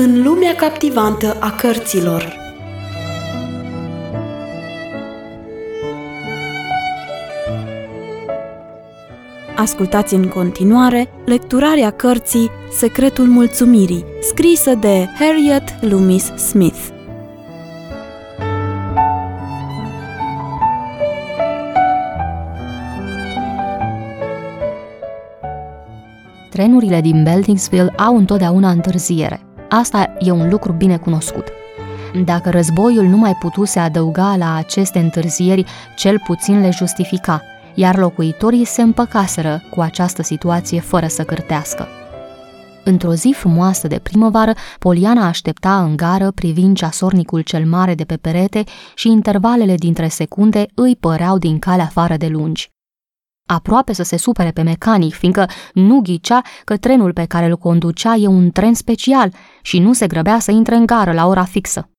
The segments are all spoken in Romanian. în lumea captivantă a cărților. Ascultați în continuare lecturarea cărții Secretul Mulțumirii, scrisă de Harriet Lumis Smith. Trenurile din Beltingsville au întotdeauna întârziere. Asta e un lucru bine cunoscut. Dacă războiul nu mai putuse adăuga la aceste întârzieri, cel puțin le justifica, iar locuitorii se împăcaseră cu această situație fără să cârtească. Într-o zi frumoasă de primăvară, Poliana aștepta în gară privind ceasornicul cel mare de pe perete și intervalele dintre secunde îi păreau din cale afară de lungi. Aproape să se supere pe mecanic, fiindcă nu ghicea că trenul pe care îl conducea e un tren special și nu se grăbea să intre în gară la ora fixă.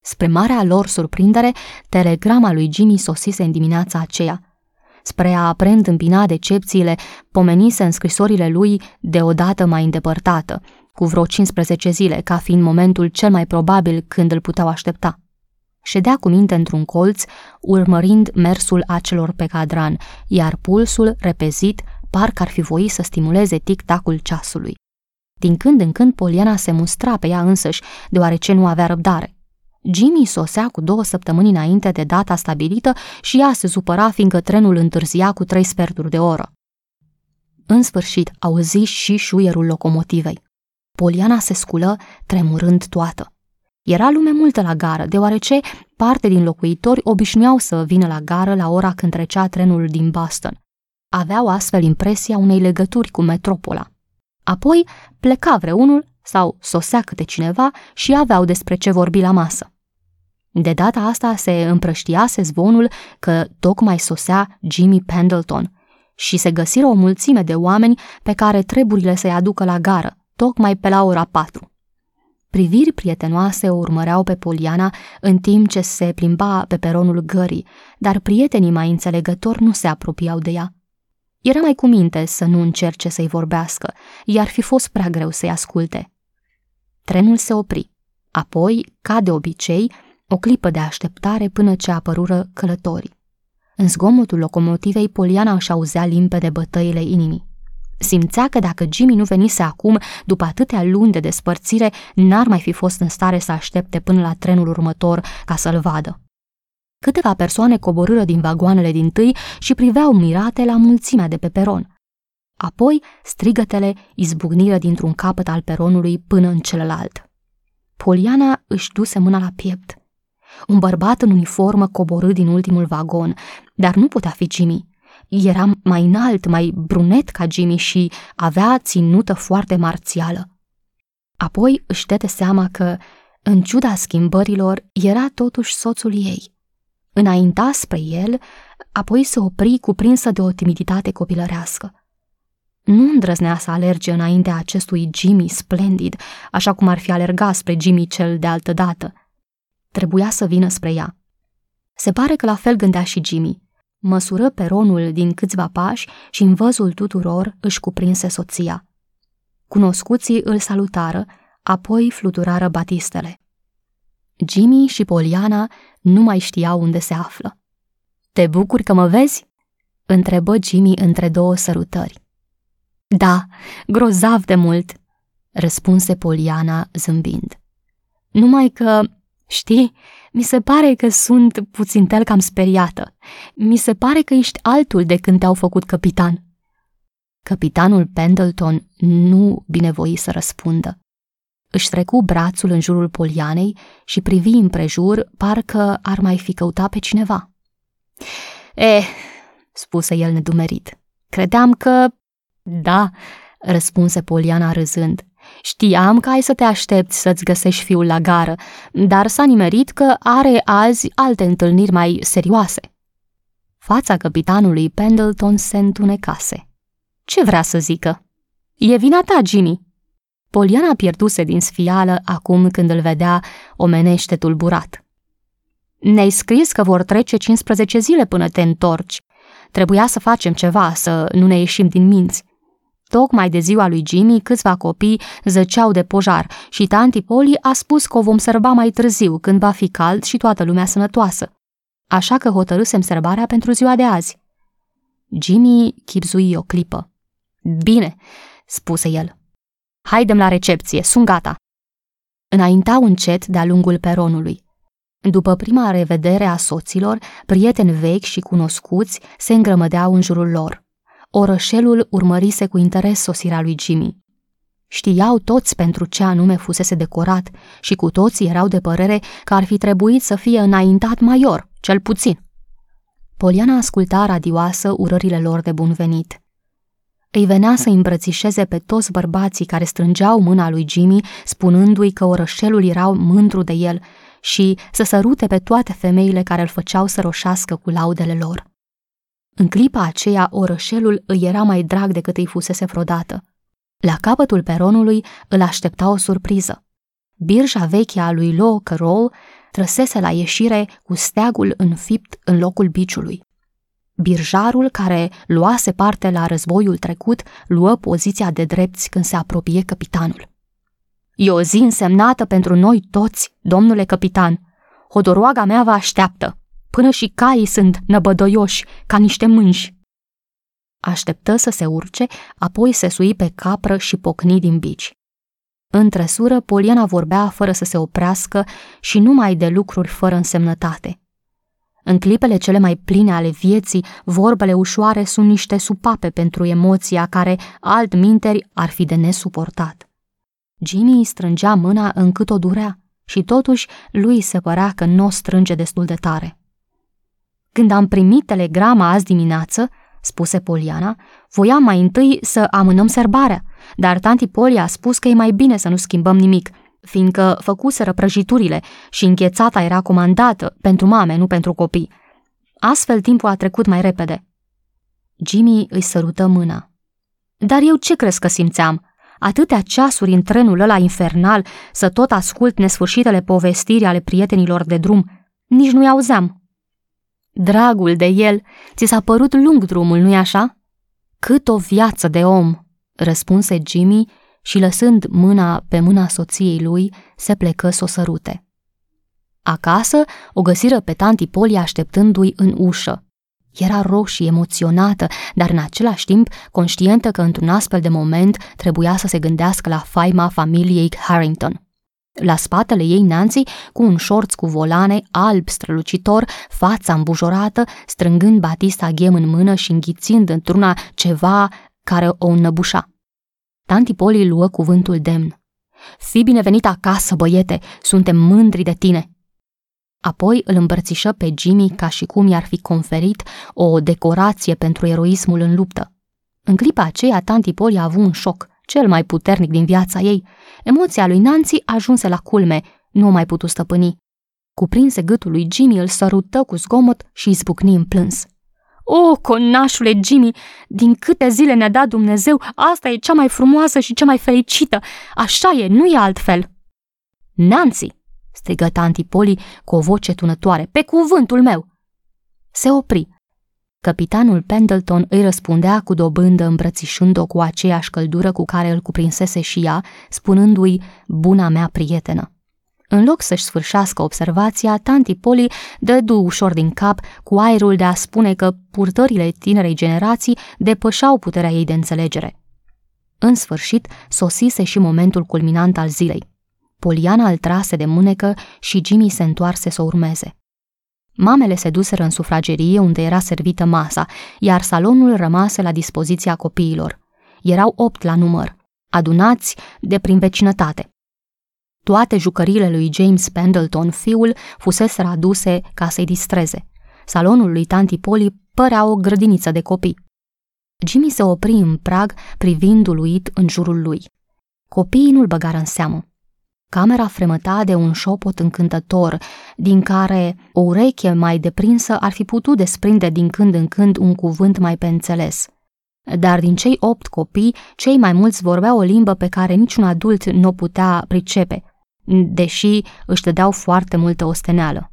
Spre marea lor surprindere, telegrama lui Jimmy sosise în dimineața aceea. Spre a preîntâmpina decepțiile, pomenise în scrisorile lui de o dată mai îndepărtată, cu vreo 15 zile, ca fiind momentul cel mai probabil când îl puteau aștepta. Ședea cu minte într-un colț, urmărind mersul acelor pe cadran, iar pulsul, repezit, parcă ar fi voit să stimuleze tic-tacul ceasului. Din când în când, Poliana se mustra pe ea însăși, deoarece nu avea răbdare. Jimmy sosea cu 2 săptămâni înainte de data stabilită și ea se supăra fiindcă trenul întârzia cu 3 sferturi de oră. În sfârșit, auzi și șuierul locomotivei. Poliana se sculă, tremurând toată. Era lume multă la gară, deoarece parte din locuitori obișnuiau să vină la gară la ora când trecea trenul din Boston. Aveau astfel impresia unei legături cu metropola. Apoi pleca vreunul sau sosea câte cineva și aveau despre ce vorbi la masă. De data asta se împrăștiase zvonul că tocmai sosea Jimmy Pendleton și se găsiră o mulțime de oameni pe care treburile să-i aducă la gară, tocmai pe la ora 4. Priviri prietenoase o urmăreau pe Poliana în timp ce se plimba pe peronul gării, dar prietenii mai înțelegători nu se apropiau de ea. Era mai cu minte să nu încerce să-i vorbească, i-ar fi fost prea greu să-i asculte. Trenul se opri, apoi, ca de obicei, o clipă de așteptare până ce apărură călătorii. În zgomotul locomotivei, Poliana își auzea limpede bătăile inimii. Simțea că dacă Jimmy nu venise acum, după atâtea luni de despărțire, n-ar mai fi fost în stare să aștepte până la trenul următor ca să-l vadă. Câteva persoane coborâră din vagoanele dintâi și priveau mirate la mulțimea de pe peron. Apoi, strigătele izbucniră dintr-un capăt al peronului până în celălalt. Poliana își duse mâna la piept. Un bărbat în uniformă coborâ din ultimul vagon, dar nu putea fi Jimmy. Era mai înalt, mai brunet ca Jimmy și avea ținută foarte marțială. Apoi își dăde seama că, în ciuda schimbărilor, era totuși soțul ei. Înainta spre el, apoi se opri cuprinsă de o timiditate copilărească. Nu îndrăznea să alerge înaintea acestui Jimmy splendid, așa cum ar fi alergat spre Jimmy cel de altă dată. Trebuia să vină spre ea. Se pare că la fel gândea și Jimmy. Măsură peronul din câțiva pași și în văzul tuturor își cuprinse soția. Cunoscuții îl salutară, apoi fluturară batistele. Jimmy și Poliana nu mai știau unde se află. "Te bucuri că mă vezi?" întrebă Jimmy între 2 sărutări. "Da, grozav de mult," răspunse Poliana zâmbind. "Numai că, știi, mi se pare că sunt puțintel cam speriată. Mi se pare că ești altul de când te-au făcut capitan." Capitanul Pendleton nu binevoi să răspundă. Își trecu brațul în jurul Polianei și privi împrejur, parcă ar mai fi căutat pe cineva. Spuse el nedumerit. "Credeam că..." "Da," răspunse Poliana râzând. "Știam că ai să te aștepți să-ți găsești fiul la gară, dar s-a nimerit că are azi alte întâlniri mai serioase." Fața capitanului Pendleton se întunecase. Ce vrea să zică? "E vina ta, Jimmy." Poliana pierduse din sfială acum când îl vedea omenește tulburat. "Ne-ai scris că vor trece 15 zile până te întorci. Trebuia să facem ceva, să nu ne ieșim din minți. Tocmai de ziua lui Jimmy, câțiva copii zăceau de pojar și tanti Polly a spus că o vom sărba mai târziu, când va fi cald și toată lumea sănătoasă. Așa că hotărâsem sărbarea pentru ziua de azi. Jimmy chibzui o clipă. Bine, spuse el. Haidem la recepție, sunt gata. Înaintau încet de-a lungul peronului. După prima revedere a soților, prieteni vechi și cunoscuți se îngrămădeau în jurul lor. Orășelul urmărise cu interes sosirea lui Jimmy. Știau toți pentru ce anume fusese decorat și cu toții erau de părere că ar fi trebuit să fie înaintat maior, cel puțin. Poliana asculta radioasă urările lor de bun venit. Îi venea să îmbrățișeze pe toți bărbații care strângeau mâna lui Jimmy, spunându-i că orășelul era mândru de el, și să sărute pe toate femeile care îl făceau să roșească cu laudele lor. În clipa aceea, orășelul îi era mai drag decât îi fusese vreodată. La capătul peronului îl aștepta o surpriză. Birja veche a lui Lou Carreau trăsese la ieșire cu steagul înfipt în locul biciului. Birjarul, care luase parte la războiul trecut, luă poziția de drepți când se apropie căpitanul. E o zi însemnată pentru noi toți, domnule căpitan. Hodoroaga mea vă așteaptă. Până și caii sunt năbădoioși, ca niște mânși. Așteptă să se urce, apoi se sui pe capră și pocni din bici. Între sură, Poliana vorbea fără să se oprească și numai de lucruri fără însemnătate. În clipele cele mai pline ale vieții, vorbele ușoare sunt niște supape pentru emoția care, altminteri, ar fi de nesuportat. Jimmy îi strângea mâna încât o durea și totuși lui se părea că nu o strânge destul de tare. Când am primit telegrama azi dimineață, spuse Poliana, voiam mai întâi să amânăm sărbarea, dar tanti Polly a spus că e mai bine să nu schimbăm nimic, fiindcă făcuseră prăjiturile și înghețata era comandată pentru mame, nu pentru copii. Astfel timpul a trecut mai repede. Jimmy îi sărută mâna. Dar eu ce crezi că simțeam? Atâtea ceasuri în trenul ăla infernal să tot ascult nesfârșitele povestiri ale prietenilor de drum, nici nu-i auzeam. Dragul de el, ți s-a părut lung drumul, nu-i așa? Cât o viață de om, răspunse Jimmy și lăsând mâna pe mâna soției lui, se plecă să o sărute. Acasă o găsiră pe tanti Polly așteptându-i în ușă. Era roșie, emoționată, dar în același timp conștientă că într-un astfel de moment trebuia să se gândească la faima familiei Harrington. La spatele ei Nancy, cu un șorț cu volane alb strălucitor, fața îmbujorată, strângând batista ghem în mână și înghițind într-una ceva care o înnăbușa. Tanti Polly luă cuvântul demn. Fii binevenit acasă, băiete, suntem mândri de tine. Apoi îl îmbrățișă pe Jimmy ca și cum i-ar fi conferit o decorație pentru eroismul în luptă. În clipa aceea, tanti Polly a avut un șoc, cel mai puternic din viața ei. Emoția lui Nancy ajunse la culme, nu o mai putu stăpâni. Cuprinse gâtul lui Jimmy, îl sărută cu zgomot și izbucni în plâns. O, conașule Jimmy, din câte zile ne-a dat Dumnezeu, asta e cea mai frumoasă și cea mai fericită. Așa e, nu e altfel. Nancy, strigă tanti Polly cu o voce tunătoare, pe cuvântul meu. Se opri. Căpitanul Pendleton îi răspundea cu dobândă, îmbrățișând-o cu aceeași căldură cu care îl cuprinsese și ea, spunându-i, buna mea prietenă. În loc să-și sfârșească observația, tanti Polly dădu ușor din cap cu aerul de a spune că purtările tinerei generații depășau puterea ei de înțelegere. În sfârșit, sosise și momentul culminant al zilei. Poliana îl trase de mânecă și Jimmy se întoarse să urmeze. Mamele se duseră în sufragerie unde era servită masa, iar salonul rămase la dispoziția copiilor. Erau 8 la număr, adunați de prin vecinătate. Toate jucăriile lui James Pendleton, fiul, fuseseră aduse ca să-i distreze. Salonul lui tanti Polly părea o grădiniță de copii. Jimmy se opri în prag, privindu-l uit în jurul lui. Copiii nu-l băgară în seamă. Camera fremăta de un șopot încântător, din care o ureche mai deprinsă ar fi putut desprinde din când în când un cuvânt mai pe înțeles. Dar din cei 8 copii, cei mai mulți vorbeau o limbă pe care niciun adult nu o putea pricepe, deși își dădeau foarte multă osteneală.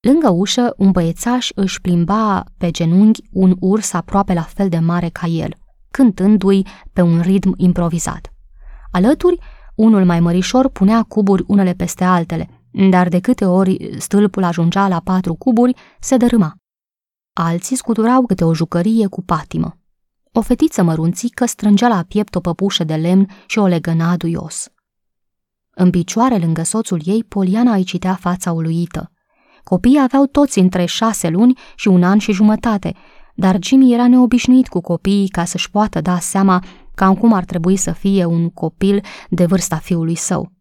Lângă ușă, un băiețaș își plimba pe genunchi un urs aproape la fel de mare ca el. cântându-i pe un ritm improvizat. Alături, unul mai mărișor punea cuburi unele peste altele, dar de câte ori stâlpul ajungea la 4 cuburi, se dărâma. Alții scuturau câte o jucărie cu patimă. O fetiță mărunțică strângea la piept o păpușă de lemn și o legăna duios. În picioare lângă soțul ei, Poliana îi citea fața uluită. Copiii aveau toți între 6 luni și 1 an și jumătate, dar Jimmy era neobișnuit cu copiii ca să-și poată da seama cam cum ar trebui să fie un copil de vârsta fiului său.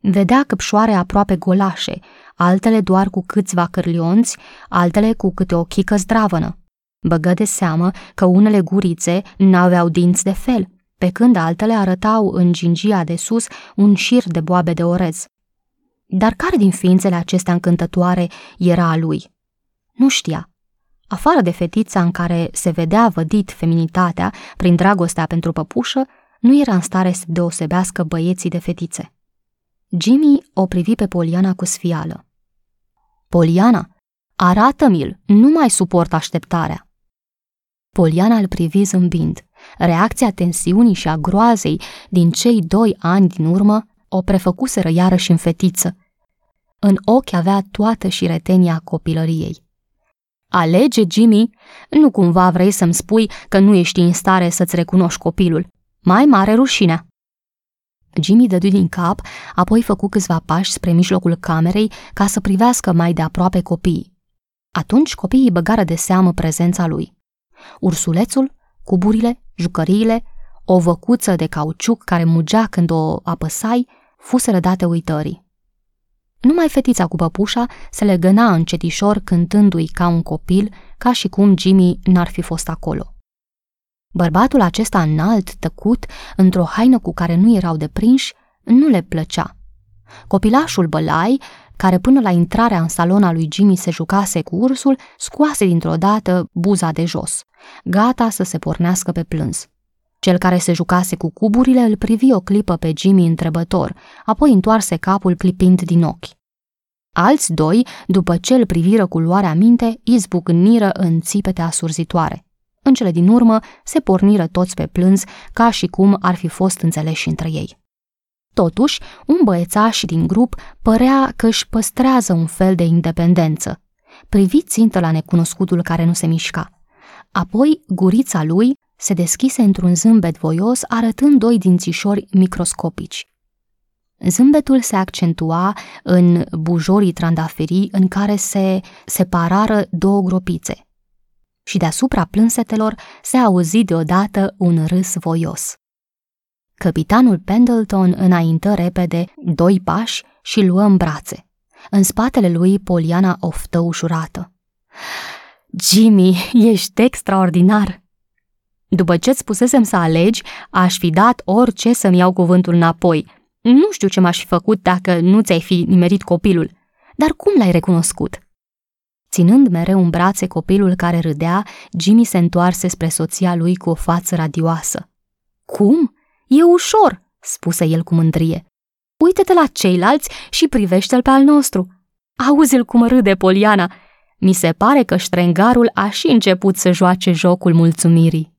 Vedea căpșoare aproape golașe, altele doar cu câțiva cârlionți, altele cu câte o chică zdravănă. Băgă de seamă că unele gurițe n-aveau dinți de fel, pe când altele arătau în gingia de sus un șir de boabe de orez. Dar care din ființele acestea încântătoare era a lui? Nu știa. Afară de fetița în care se vedea vădit feminitatea prin dragostea pentru păpușă, nu era în stare să deosebească băieții de fetițe. Jimmy o privi pe Poliana cu sfială. Poliana, arată-mi-l, nu mai suport așteptarea. Poliana îl privi zâmbind. Reacția tensiunii și a groazei din cei 2 ani din urmă o prefăcuseră iarăși în fetiță. În ochi avea toată șiretenia copilăriei. Alege, Jimmy, nu cumva vrei să-mi spui că nu ești în stare să-ți recunoști copilul. Mai mare rușinea. Jimmy dădu din cap, apoi făcu câțiva pași spre mijlocul camerei ca să privească mai de aproape copiii. Atunci copiii băgară de seamă prezența lui. Ursulețul, cuburile, jucăriile, o văcuță de cauciuc care mugea când o apăsai, fuseră date uitării. Numai fetița cu păpușa se legăna încetișor cântându-i ca un copil, ca și cum Jimmy n-ar fi fost acolo. Bărbatul acesta înalt, tăcut, într-o haină cu care nu erau deprinși, nu le plăcea. Copilașul bălai, care până la intrarea în salona lui Jimmy se jucase cu ursul, scoase dintr-o dată buza de jos, gata să se pornească pe plâns. Cel care se jucase cu cuburile îl privi o clipă pe Jimmy întrebător, apoi întoarse capul clipind din ochi. Alți doi, după ce îl priviră cu luarea minte, izbucniră în țipete asurzitoare. În cele din urmă se porniră toți pe plâns, ca și cum ar fi fost înțeleși între ei. Totuși, un băiețaș din grup părea că își păstrează un fel de independență. Privi țintă la necunoscutul care nu se mișca. Apoi, gurița lui se deschise într-un zâmbet voios, arătând 2 dințișori microscopici. Zâmbetul se accentua în bujorii trandafirii în care se separară 2 gropițe. Și deasupra plânsetelor se auzi deodată un râs voios. Căpitanul Pendleton înaintă repede 2 pași și luă în brațe. În spatele lui Poliana oftă ușurată. Jimmy, ești extraordinar! După ce-ți spusesem să alegi, aș fi dat orice să-mi iau cuvântul înapoi. Nu știu ce m-aș fi făcut dacă nu ți-ai fi nimerit copilul. Dar cum l-ai recunoscut? Ținând mereu în brațe copilul care râdea, Jimmy se întoarse spre soția lui cu o față radioasă. Cum? E ușor, spuse el cu mândrie. Uită-te la ceilalți și privește-l pe al nostru. Auzi-l cum râde, Poliana. Mi se pare că ștrengarul a și început să joace jocul mulțumirii.